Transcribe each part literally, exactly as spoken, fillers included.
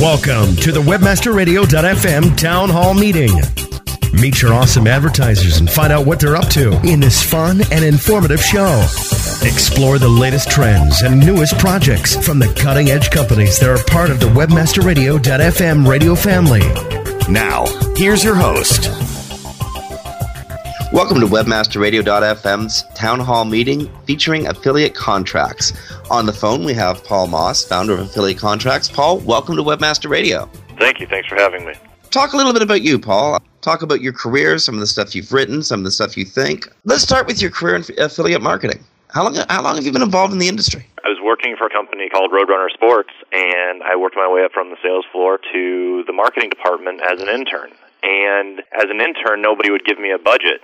Welcome to the Webmaster Radio dot f m Town Hall Meeting. Meet your awesome advertisers and find out what they're up to in this fun and informative show. Explore the latest trends and newest projects from the cutting-edge companies that are part of the Webmaster Radio dot f m radio family. Now, here's your host. Welcome to Webmaster Radio dot f m's Town Hall Meeting featuring Affiliate Contracts. On the phone, we have Paul Moss, founder of Affiliate Contracts. Paul, welcome to Webmaster Radio. Thank you. Thanks for having me. Talk a little bit about you, Paul. Talk about your career, some of the stuff you've written, some of the stuff you think. Let's start with your career in affiliate marketing. How long, how long have you been involved in the industry? I was working for a company called Roadrunner Sports, and I worked my way up from the sales floor to the marketing department as an intern. And as an intern, nobody would give me a budget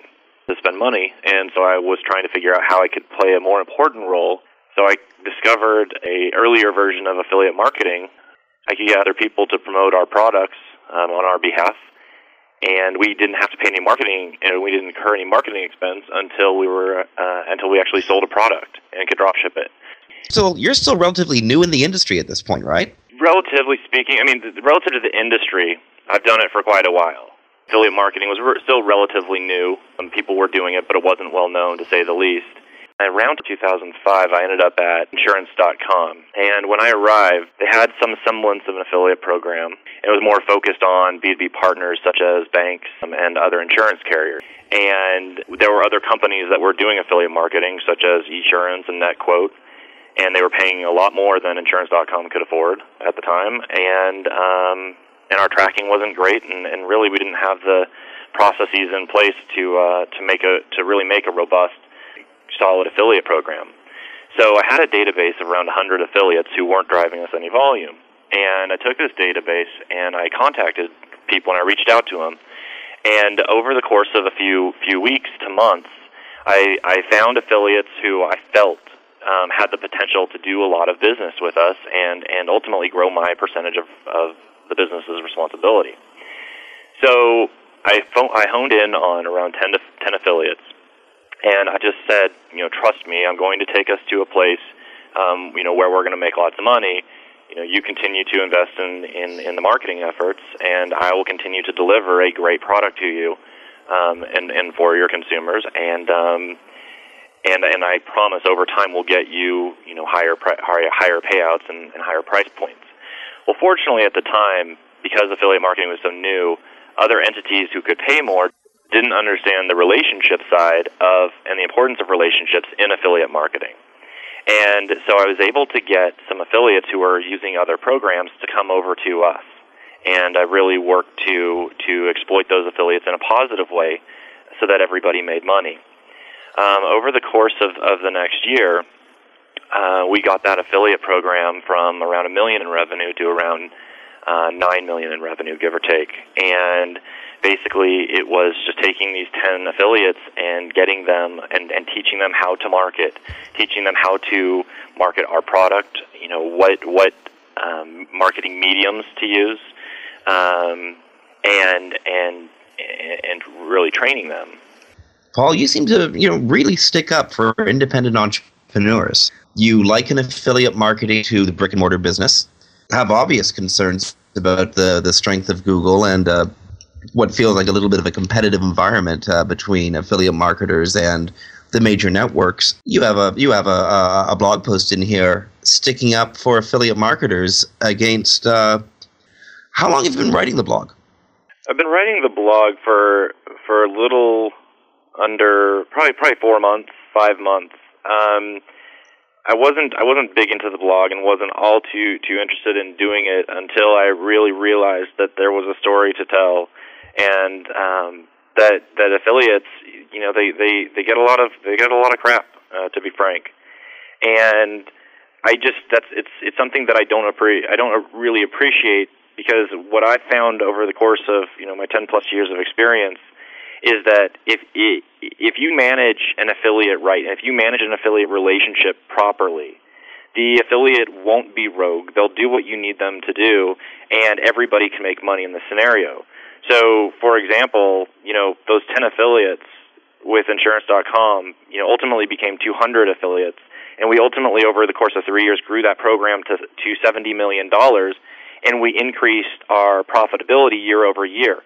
to spend money, and so I was trying to figure out how I could play a more important role. So I discovered an earlier version of affiliate marketing. I could get other people to promote our products um, on our behalf. And we didn't have to pay any marketing, and we didn't incur any marketing expense until we were uh, until we actually sold a product and could drop ship it. So you're still relatively new in the industry at this point, right? Relatively speaking, I mean, relative to the industry, I've done it for quite a while. Affiliate marketing was re- still relatively new. Some people were doing it, but it wasn't well known, to say the least. Around two thousand five, I ended up at insurance dot com, and when I arrived, they had some semblance of an affiliate program. It was more focused on B to B partners such as banks and other insurance carriers, and there were other companies that were doing affiliate marketing such as e-surance and NetQuote, and they were paying a lot more than insurance dot com could afford at the time, and um, and our tracking wasn't great, and, and really we didn't have the processes in place to uh, to make a to really make a robust solid affiliate program. So I had a database of around one hundred affiliates who weren't driving us any volume. And I took this database and I contacted people and I reached out to them. And over the course of a few few weeks to months, I, I found affiliates who I felt um, had the potential to do a lot of business with us and, and ultimately grow my percentage of, of the business's responsibility. So I, fo- I honed in on around ten to ten affiliates. And I just said, you know, trust me, I'm going to take us to a place, um, you know, where we're going to make lots of money. You know, you continue to invest in, in, in the marketing efforts, and I will continue to deliver a great product to you um, and, and for your consumers. And um, and and I promise over time we'll get you, you know, higher pri- higher payouts and, and higher price points. Well, fortunately at the time, because affiliate marketing was so new, other entities who could pay more didn't understand the relationship side of and the importance of relationships in affiliate marketing. And so I was able to get some affiliates who were using other programs to come over to us. And I really worked to to exploit those affiliates in a positive way so that everybody made money. Um, over the course of, of the next year, uh, we got that affiliate program from around a million in revenue to around uh, nine million in revenue, give or take. And basically, it was just taking these ten affiliates and getting them and, and teaching them how to market, teaching them how to market our product, you know, what what um, marketing mediums to use, um, and and and really training them. Paul, you seem to you know really stick up for independent entrepreneurs. You liken affiliate marketing to the brick and mortar business. Have obvious concerns about the the strength of Google and Uh, what feels like a little bit of a competitive environment uh, between affiliate marketers and the major networks. You have a you have a, a, a blog post in here sticking up for affiliate marketers against. Uh, how long have you been writing the blog? I've been writing the blog for for a little under probably probably four months, five months. Um, I wasn't I wasn't big into the blog and wasn't all too too interested in doing it until I really realized that there was a story to tell. And um, that that affiliates, you know, they, they, they get a lot of they get a lot of crap, uh, to be frank. And I just that's it's it's something that I don't appre- I don't really appreciate, because what I found over the course of you know my ten plus years of experience is that if it, if you manage an affiliate right, and if you manage an affiliate relationship properly, the affiliate won't be rogue. They'll do what you need them to do, and everybody can make money in this scenario. So, for example, you know, those ten affiliates with insurance dot com, you know, ultimately became two hundred affiliates. And we ultimately, over the course of three years, grew that program to to seventy million dollars and we increased our profitability year over year.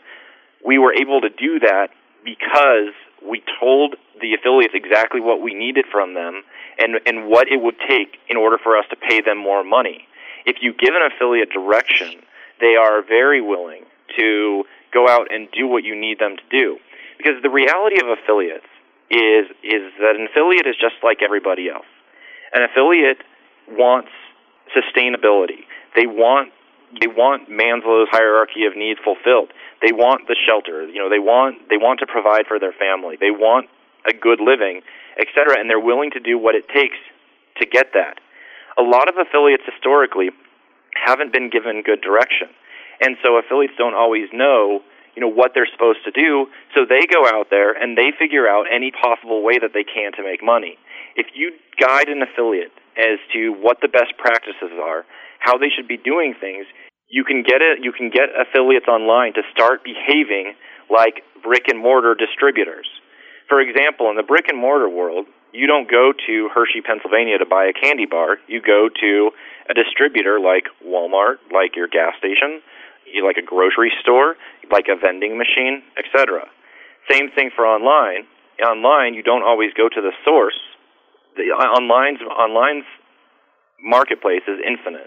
We were able to do that because we told the affiliates exactly what we needed from them and, and what it would take in order for us to pay them more money. If you give an affiliate direction, they are very willing to go out and do what you need them to do. Because the reality of affiliates is, is that an affiliate is just like everybody else. An affiliate wants sustainability. They want They want Maslow's hierarchy of needs fulfilled. They want the shelter. You know, they want they want to provide for their family. They want a good living, et cetera, and they're willing to do what it takes to get that. A lot of affiliates historically haven't been given good direction, and so affiliates don't always know, you know, what they're supposed to do. So they go out there and they figure out any possible way that they can to make money. If you guide an affiliate as to what the best practices are, how they should be doing things, you can get it. You can get affiliates online to start behaving like brick-and-mortar distributors. For example, in the brick-and-mortar world, you don't go to Hershey, Pennsylvania to buy a candy bar. You go to a distributor like Walmart, like your gas station, like a grocery store, like a vending machine, et cetera. Same thing for online. Online, you don't always go to the source. The online's, online's marketplace is infinite.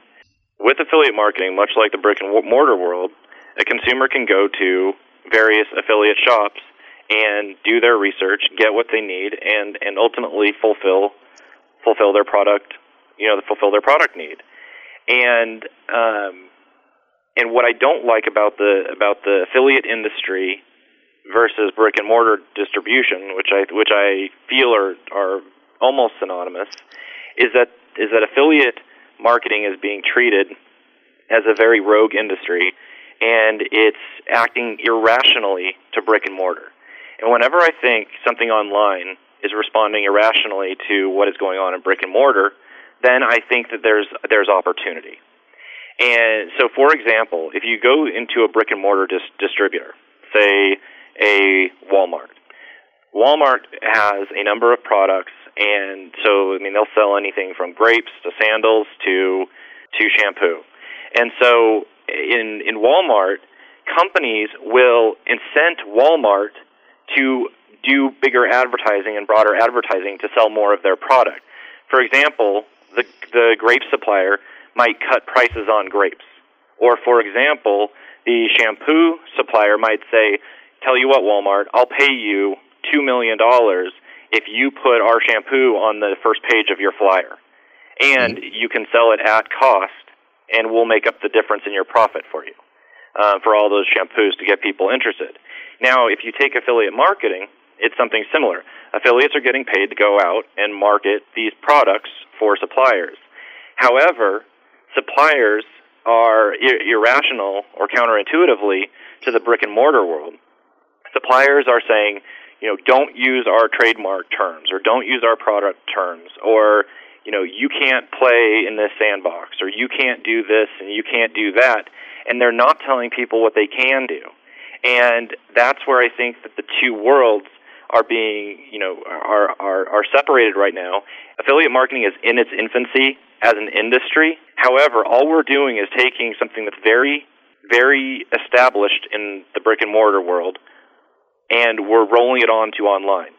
With affiliate marketing, much like the brick-and-mortar world, a consumer can go to various affiliate shops and do their research, get what they need, and, and ultimately fulfill fulfill their product, you know, fulfill their product need. And um, and what I don't like about the about the affiliate industry versus brick-and-mortar distribution, which I which I feel are are almost synonymous, is that is that affiliate marketing is being treated as a very rogue industry, and it's acting irrationally to brick and mortar. And whenever I think something online is responding irrationally to what is going on in brick and mortar, then I think that there's there's opportunity. And so, for example, if you go into a brick and mortar dis- distributor, say a Walmart, Walmart has a number of products. And so, I mean, they'll sell anything from grapes to sandals to to shampoo. And so in in Walmart, companies will incent Walmart to do bigger advertising and broader advertising to sell more of their product. For example, the the grape supplier might cut prices on grapes. Or, for example, the shampoo supplier might say, tell you what, Walmart, I'll pay you two million dollars if you put our shampoo on the first page of your flyer, and you can sell it at cost, and we'll make up the difference in your profit for you, uh, for all those shampoos to get people interested. Now, if you take affiliate marketing, it's something similar. Affiliates are getting paid to go out and market these products for suppliers. However, suppliers are ir- irrational or counterintuitively to the brick-and-mortar world. Suppliers are saying, you know, don't use our trademark terms, or don't use our product terms, or, you know, you can't play in this sandbox, or you can't do this and you can't do that, and they're not telling people what they can do. And that's where I think that the two worlds are being, you know, are are, are separated right now. Affiliate marketing is in its infancy as an industry. However, all we're doing is taking something that's very, very established in the brick-and-mortar world, and we're rolling it on to online.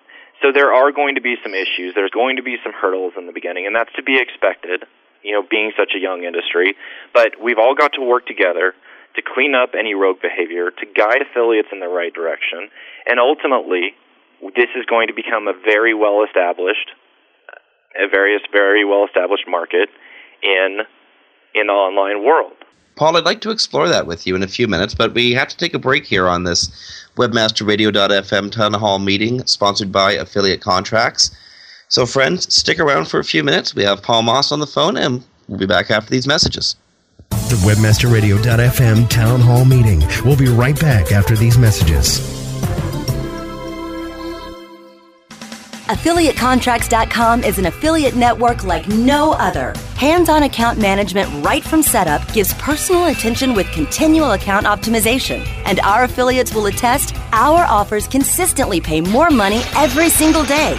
So there are going to be some issues. There's going to be some hurdles in the beginning, and that's to be expected, you know, being such a young industry. But we've all got to work together to clean up any rogue behavior, to guide affiliates in the right direction, and ultimately this is going to become a very well-established, a very, very well-established market in, in the online world. Paul, I'd like to explore that with you in a few minutes, but we have to take a break here on this webmaster radio dot f m town hall meeting sponsored by Affiliate Contracts. So, friends, stick around for a few minutes. We have Paul Moss on the phone, and we'll be back after these messages. The webmaster radio dot f m town hall meeting. We'll be right back after these messages. affiliate contracts dot com is an affiliate network like no other. Hands-on account management right from setup gives personal attention with continual account optimization. And our affiliates will attest our offers consistently pay more money every single day.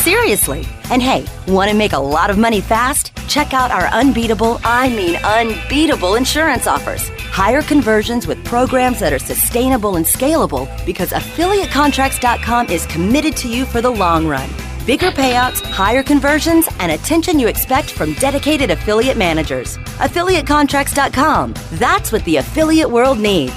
Seriously. And hey, want to make a lot of money fast? Check out our unbeatable, I mean unbeatable insurance offers. Higher conversions with programs that are sustainable and scalable because affiliate contracts dot com is committed to you for the long run. Bigger payouts, higher conversions, and attention you expect from dedicated affiliate managers. affiliate contracts dot com. That's what the affiliate world needs.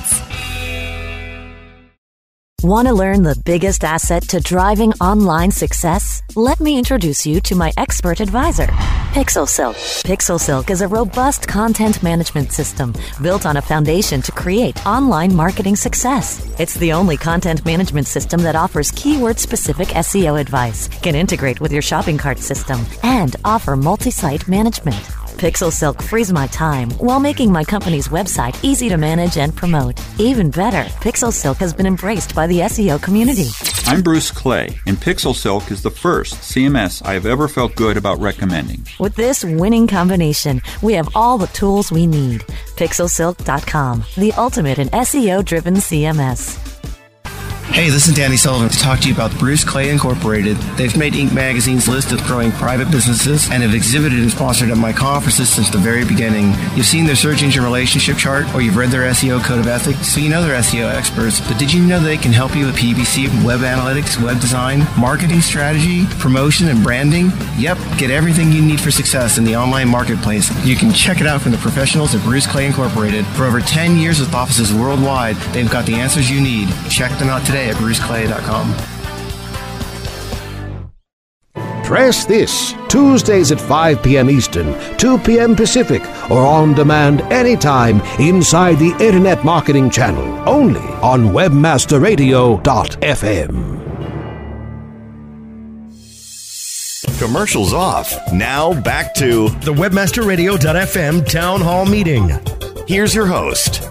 Want to learn the biggest asset to driving online success? Let me introduce you to my expert advisor, PixelSilk. PixelSilk is a robust content management system built on a foundation to create online marketing success. It's the only content management system that offers keyword-specific S E O advice, can integrate with your shopping cart system, and offer multi-site management. PixelSilk frees my time while making my company's website easy to manage and promote. Even better, PixelSilk has been embraced by the S E O community. I'm Bruce Clay, and PixelSilk is the first C M S I have ever felt good about recommending. With this winning combination, we have all the tools we need. Pixel Silk dot com, the ultimate in S E O-driven C M S. Hey, this is Danny Sullivan to talk to you about Bruce Clay Incorporated. They've made Inc Magazine's list of growing private businesses and have exhibited and sponsored at my conferences since the very beginning. You've seen their search engine relationship chart, or you've read their S E O code of ethics, so you know they're S E O experts. But did you know they can help you with P P C, web analytics, web design, marketing strategy, promotion, and branding? Yep, get everything you need for success in the online marketplace. You can check it out from the professionals at Bruce Clay Incorporated. For over ten years with offices worldwide, they've got the answers you need. Check them out today at Bruce Clay dot com. Press this Tuesdays at five p.m. Eastern, two p.m. Pacific, or on demand anytime inside the Internet Marketing Channel, only on webmaster radio dot f m. Commercials off. Now back to the webmaster radio dot f m Town Hall Meeting. Here's your host.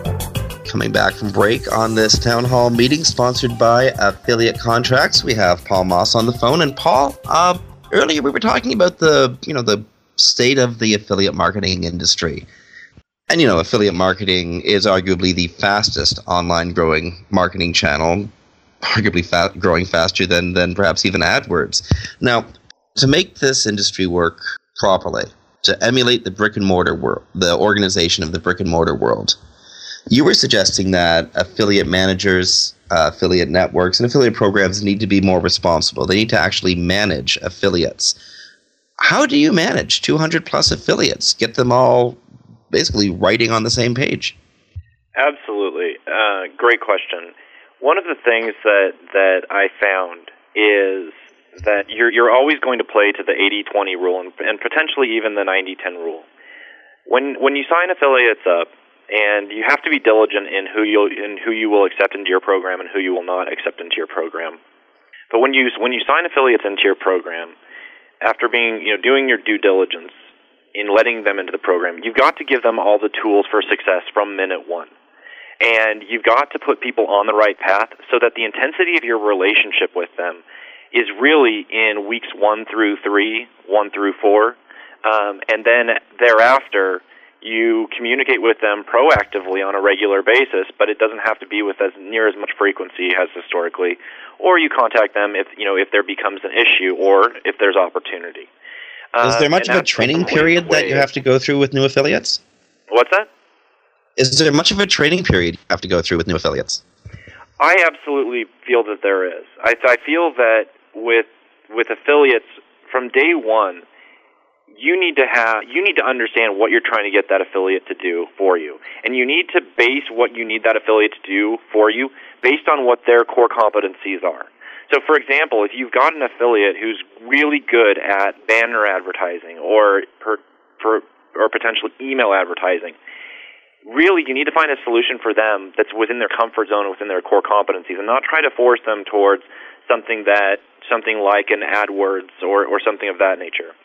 Coming back from break on this town hall meeting sponsored by Affiliate Contracts, we have Paul Moss on the phone. And Paul, uh, earlier we were talking about the you know the state of the affiliate marketing industry, and you know affiliate marketing is arguably the fastest online growing marketing channel, arguably fa- growing faster than than perhaps even AdWords. Now, to make this industry work properly, to emulate the brick and mortar world, the organization of the brick and mortar world. You were suggesting that affiliate managers, uh, affiliate networks, and affiliate programs need to be more responsible. They need to actually manage affiliates. How do you manage two hundred plus affiliates? Get them all basically writing on the same page. Absolutely. Uh, great question. One of the things that, that I found is that you're, you're always going to play to the eighty twenty rule and, and potentially even the ninety ten rule. When, when you sign affiliates up, and you have to be diligent in who you in who you will accept into your program and who you will not accept into your program. But when you when you sign affiliates into your program, after being you know doing your due diligence in letting them into the program, you've got to give them all the tools for success from minute one, and you've got to put people on the right path so that the intensity of your relationship with them is really in weeks one through three, one through four, um, and then thereafter. You communicate with them proactively on a regular basis, but it doesn't have to be with as near as much frequency as historically, or you contact them if you know if there becomes an issue or if there's opportunity. Is there much um, of a training period that you have to go through with new affiliates? What's that? Is there much of a training period you have to go through with new affiliates? I absolutely feel that there is. I, I feel that with with affiliates from day one, You need to have. You need to understand what you're trying to get that affiliate to do for you, and you need to base what you need that affiliate to do for you based on what their core competencies are. So, for example, if you've got an affiliate who's really good at banner advertising or per, per, or potentially email advertising, really you need to find a solution for them that's within their comfort zone, within their core competencies, and not try to force them towards something that something like an AdWords or or something of that nature.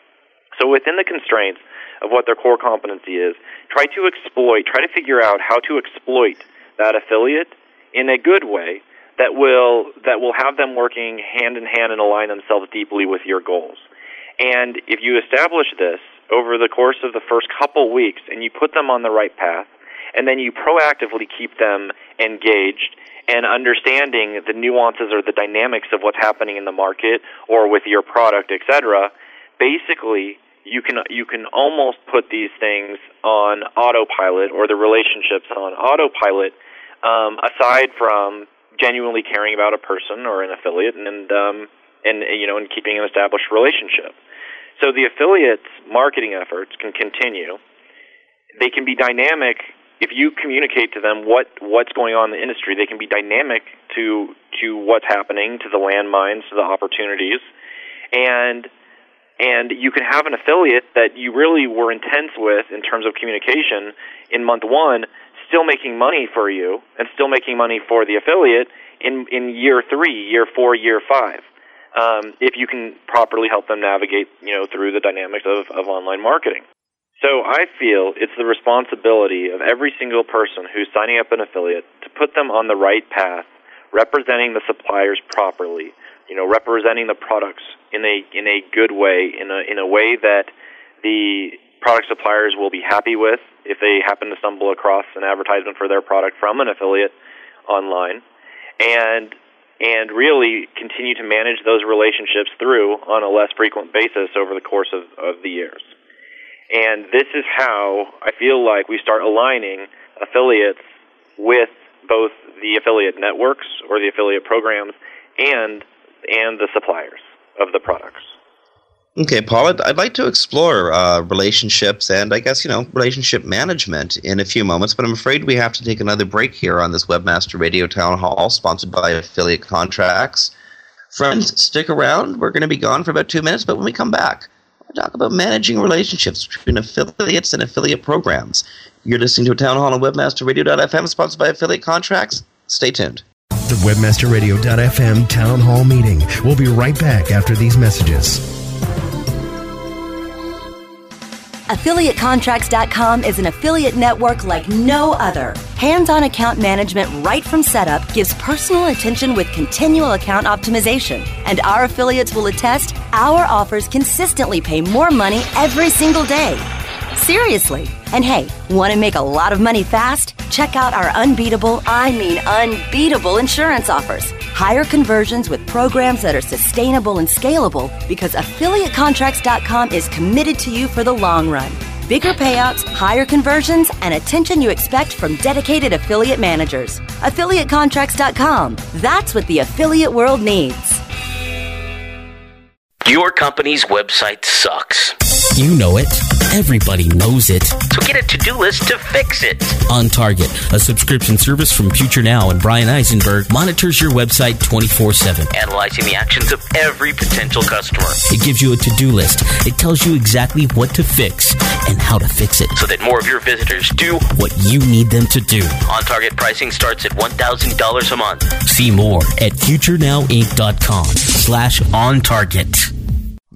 So within the constraints of what their core competency is, try to exploit, try to figure out how to exploit that affiliate in a good way that will that will have them working hand in hand and align themselves deeply with your goals. And if you establish this over the course of the first couple weeks and you put them on the right path, and then you proactively keep them engaged and understanding the nuances or the dynamics of what's happening in the market or with your product, et cetera, basically you can you can almost put these things on autopilot or the relationships on autopilot um, aside from genuinely caring about a person or an affiliate and, and um and you know and keeping an established relationship. So the affiliate's marketing efforts can continue. They can be dynamic if you communicate to them what, what's going on in the industry. They can be dynamic to to what's happening, to the landmines, to the opportunities, and and you can have an affiliate that you really were intense with in terms of communication in month one, still making money for you and still making money for the affiliate in, in year three, year four, year five, um, if you can properly help them navigate, you know, through the dynamics of, of online marketing. So I feel it's the responsibility of every single person who's signing up an affiliate to put them on the right path, representing the suppliers properly, you know, representing the products in a in a good way, in a in a way that the product suppliers will be happy with if they happen to stumble across an advertisement for their product from an affiliate online, and and really continue to manage those relationships through on a less frequent basis over the course of, of the years. And this is how I feel like we start aligning affiliates with both the affiliate networks or the affiliate programs and and the suppliers of the products. Okay, Paul, I'd, I'd like to explore uh, relationships and, I guess, you know, relationship management in a few moments, but I'm afraid we have to take another break here on this Webmaster Radio Town Hall sponsored by Affiliate Contracts. Friends, stick around. We're going to be gone for about two minutes, but when we come back, we'll talk about managing relationships between affiliates and affiliate programs. You're listening to a Town Hall on webmaster radio dot f m sponsored by Affiliate Contracts. Stay tuned. The webmaster radio dot f m Town Hall meeting. We'll be right back after these messages. affiliate contracts dot com is an affiliate network like no other. Hands-on account management right from setup gives personal attention with continual account optimization. And our affiliates will attest our offers consistently pay more money every single day. Seriously. And hey, want to make a lot of money fast? Check out our unbeatable, I mean unbeatable insurance offers. Higher conversions with programs that are sustainable and scalable because affiliate contracts dot com is committed to you for the long run. Bigger payouts, higher conversions, and attention you expect from dedicated affiliate managers. affiliate contracts dot com. That's what the affiliate world needs. Your company's website sucks. You know it. Everybody knows it. So get a to-do list to fix it. On Target, a subscription service from FutureNow and Brian Eisenberg, monitors your website twenty-four seven, analyzing the actions of every potential customer. It gives you a to-do list. It tells you exactly what to fix and how to fix it, so that more of your visitors do what you need them to do. On Target pricing starts at one thousand dollars a month. See more at future now inc dot com slash on target.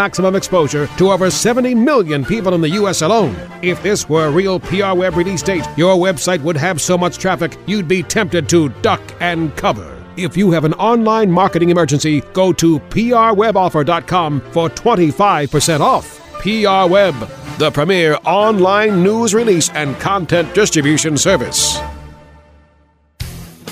maximum exposure to over seventy million people in the U S alone. If this were a real PRWeb release date, your website would have so much traffic you'd be tempted to duck and cover. If you have an online marketing emergency, go to P R web offer dot com for twenty-five percent off. PRWeb, the premier online news release and content distribution service.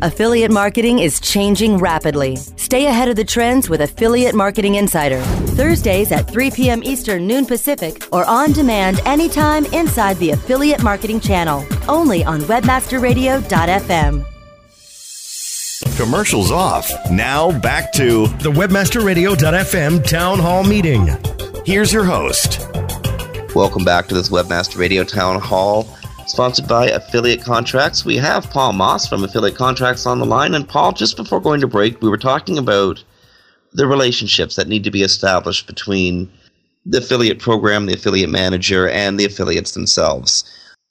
Affiliate marketing is changing rapidly. Stay ahead of the trends with Affiliate Marketing Insider, Thursdays at three p.m. Eastern, noon Pacific, or on demand anytime inside the Affiliate Marketing Channel, only on webmaster radio dot f m. Commercials off. Now back to the webmaster radio dot f m Town Hall Meeting. Here's your host. Welcome back to this Webmaster Radio Town Hall, sponsored by Affiliate Contracts. We have Paul Moss from Affiliate Contracts on the line. And Paul, just before going to break, we were talking about the relationships that need to be established between the affiliate program, the affiliate manager, and the affiliates themselves.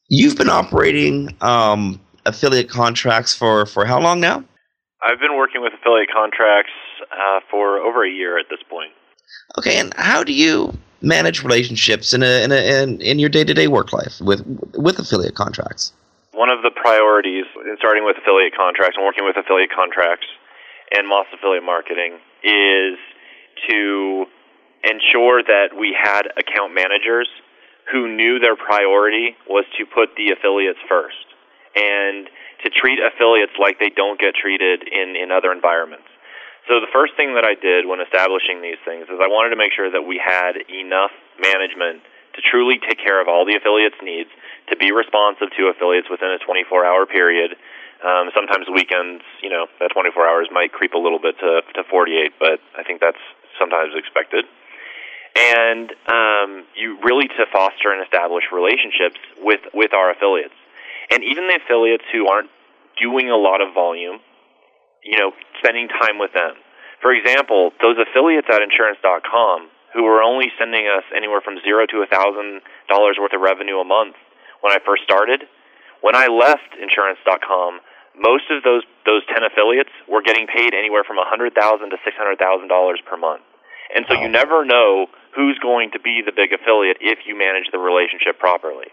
You've been operating um, Affiliate Contracts for, for how long now? I've been working with Affiliate Contracts uh, for over a year at this point. Okay, and how do you manage relationships in a, in, a, in in your day-to-day work life with with Affiliate Contracts? One of the priorities in starting with Affiliate Contracts and working with Affiliate Contracts and Moss Affiliate Marketing is to ensure that we had account managers who knew their priority was to put the affiliates first and to treat affiliates like they don't get treated in, in other environments. So the first thing that I did when establishing these things is I wanted to make sure that we had enough management to truly take care of all the affiliates' needs, to be responsive to affiliates within a twenty-four hour period. Um, sometimes weekends, you know, that twenty-four hours might creep a little bit to, to forty-eight, but I think that's sometimes expected. And um, you really to foster and establish relationships with, with our affiliates. And even the affiliates who aren't doing a lot of volume, you know, spending time with them. For example, those affiliates at insurance dot com who were only sending us anywhere from zero to one thousand dollars worth of revenue a month when I first started, when I left insurance dot com, most of those those ten affiliates were getting paid anywhere from one hundred thousand dollars to six hundred thousand dollars per month. And so you never know who's going to be the big affiliate if you manage the relationship properly.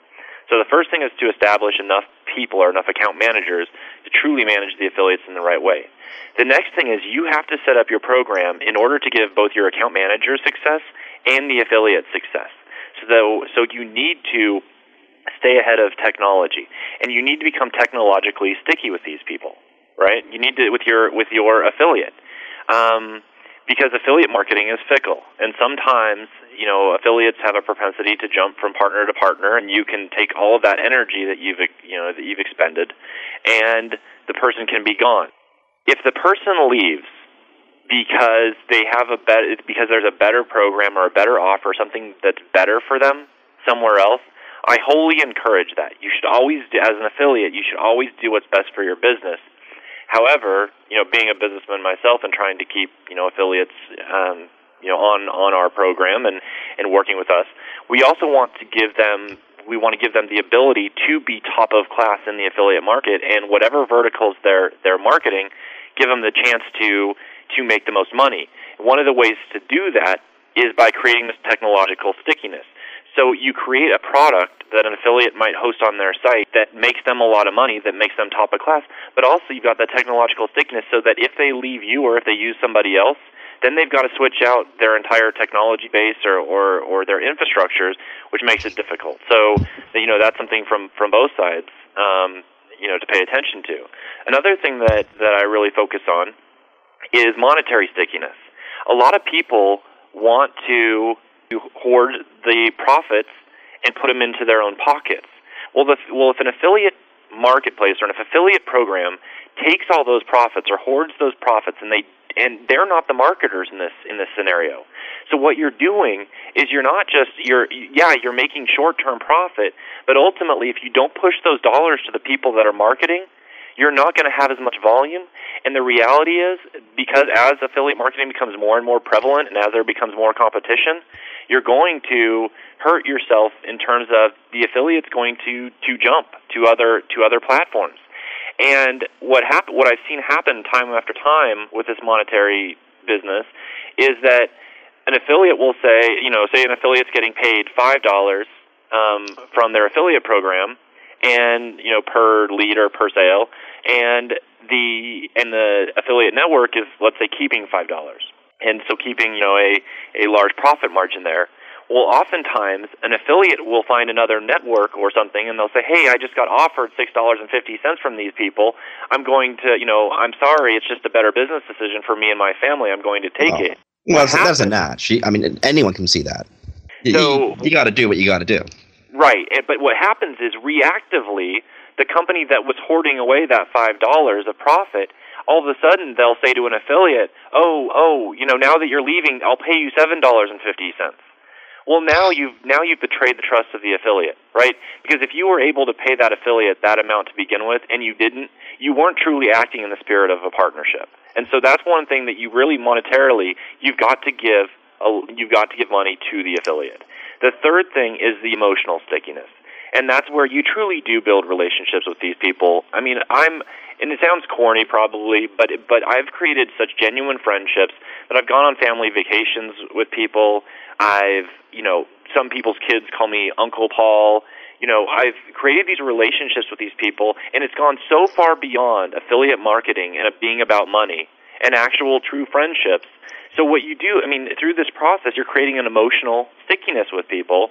So the first thing is to establish enough people or enough account managers to truly manage the affiliates in the right way. The next thing is you have to set up your program in order to give both your account manager success and the affiliate success. So, so you need to stay ahead of technology, and you need to become technologically sticky with these people, right? You need to with your with your affiliate, um, because affiliate marketing is fickle, and sometimes, you know, affiliates have a propensity to jump from partner to partner, and you can take all of that energy that you've, you know, that you've expended, and the person can be gone. If the person leaves because they have a better, because there's a better program or a better offer, something that's better for them somewhere else, I wholly encourage that. You should always, as an affiliate, you should always do what's best for your business. However, you know, being a businessman myself and trying to keep, you know, affiliates, um, you know, on, on our program and, and working with us. We also want to give them we want to give them the ability to be top of class in the affiliate market, and whatever verticals they're they're marketing, give them the chance to to make the most money. One of the ways to do that is by creating this technological stickiness. So you create a product that an affiliate might host on their site that makes them a lot of money, that makes them top of class, but also you've got that technological stickiness so that if they leave you or if they use somebody else, then they've got to switch out their entire technology base or, or, or their infrastructures, which makes it difficult. So, you know, that's something from, from both sides, um, you know, to pay attention to. Another thing that, that I really focus on is monetary stickiness. A lot of people want to hoard the profits and put them into their own pockets. Well, the, well, if an affiliate marketplace or an affiliate program takes all those profits or hoards those profits and they And they're not the marketers in this in this scenario. So what you're doing is you're not just you're yeah you're making short-term profit, but ultimately if you don't push those dollars to the people that are marketing, you're not going to have as much volume. And the reality is, because as affiliate marketing becomes more and more prevalent, and as there becomes more competition, you're going to hurt yourself in terms of the affiliates going to to jump to other to other platforms. And what hap- what I've seen happen time after time with this monetary business is that an affiliate will say, you know, say an affiliate's getting paid five dollars um, from their affiliate program, and you know, per lead or per sale, and the and the affiliate network is, let's say, keeping five dollars, and so keeping, you know, a a large profit margin there. well, oftentimes an affiliate will find another network or something, and they'll say, hey, I just got offered six dollars and fifty cents from these people. I'm going to, you know, I'm sorry, it's just a better business decision for me and my family. I'm going to take oh. it. Well, that's, that's a notch. I mean, anyone can see that. So, you you got to do what you got to do. Right. But what happens is reactively, the company that was hoarding away that five dollars of profit, all of a sudden they'll say to an affiliate, oh, oh, you know, now that you're leaving, I'll pay you seven dollars and fifty cents. Well, now you've now you've betrayed the trust of the affiliate, right? Because if you were able to pay that affiliate that amount to begin with and you didn't, you weren't truly acting in the spirit of a partnership. And so that's one thing that you really monetarily, you've got to give a, you've got to give money to the affiliate. The third thing is the emotional stickiness. And that's where you truly do build relationships with these people. I mean, I'm, and it sounds corny probably, but but I've created such genuine friendships that I've gone on family vacations with people. I've, you know, some people's kids call me Uncle Paul. You know, I've created these relationships with these people, and it's gone so far beyond affiliate marketing and it being about money and actual true friendships. So what you do, I mean, through this process, you're creating an emotional stickiness with people.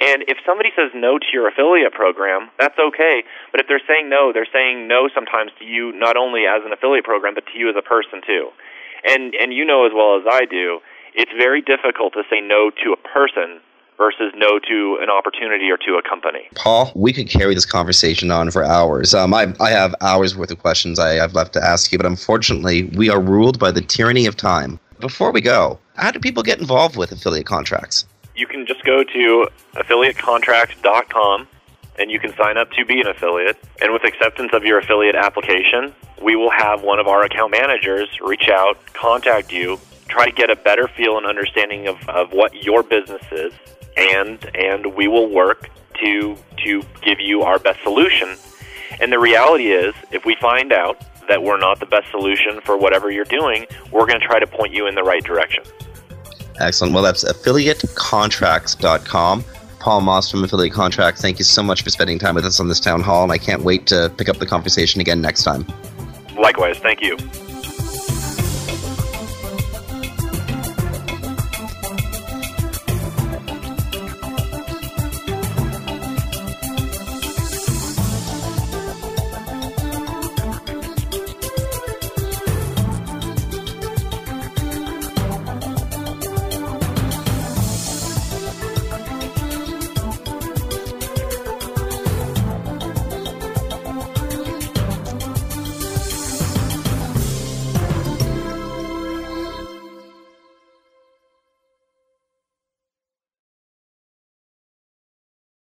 And if somebody says no to your affiliate program, that's okay. But if they're saying no, they're saying no sometimes to you not only as an affiliate program, but to you as a person too. And and you know as well as I do, it's very difficult to say no to a person versus no to an opportunity or to a company. Paul, we could carry this conversation on for hours. Um, I, I have hours worth of questions I have left to ask you, but unfortunately, we are ruled by the tyranny of time. Before we go, how do people get involved with affiliate contracts? You can just go to affiliate contracts dot com and you can sign up to be an affiliate. And with acceptance of your affiliate application, we will have one of our account managers reach out, contact you, try to get a better feel and understanding of, of what your business is, and and we will work to to give you our best solution. And the reality is, if we find out that we're not the best solution for whatever you're doing, we're going to try to point you in the right direction. Excellent. Well, that's affiliate contracts dot com. Paul Moss from Affiliate Contracts, thank you so much for spending time with us on this town hall, and I can't wait to pick up the conversation again next time. Likewise. Thank you.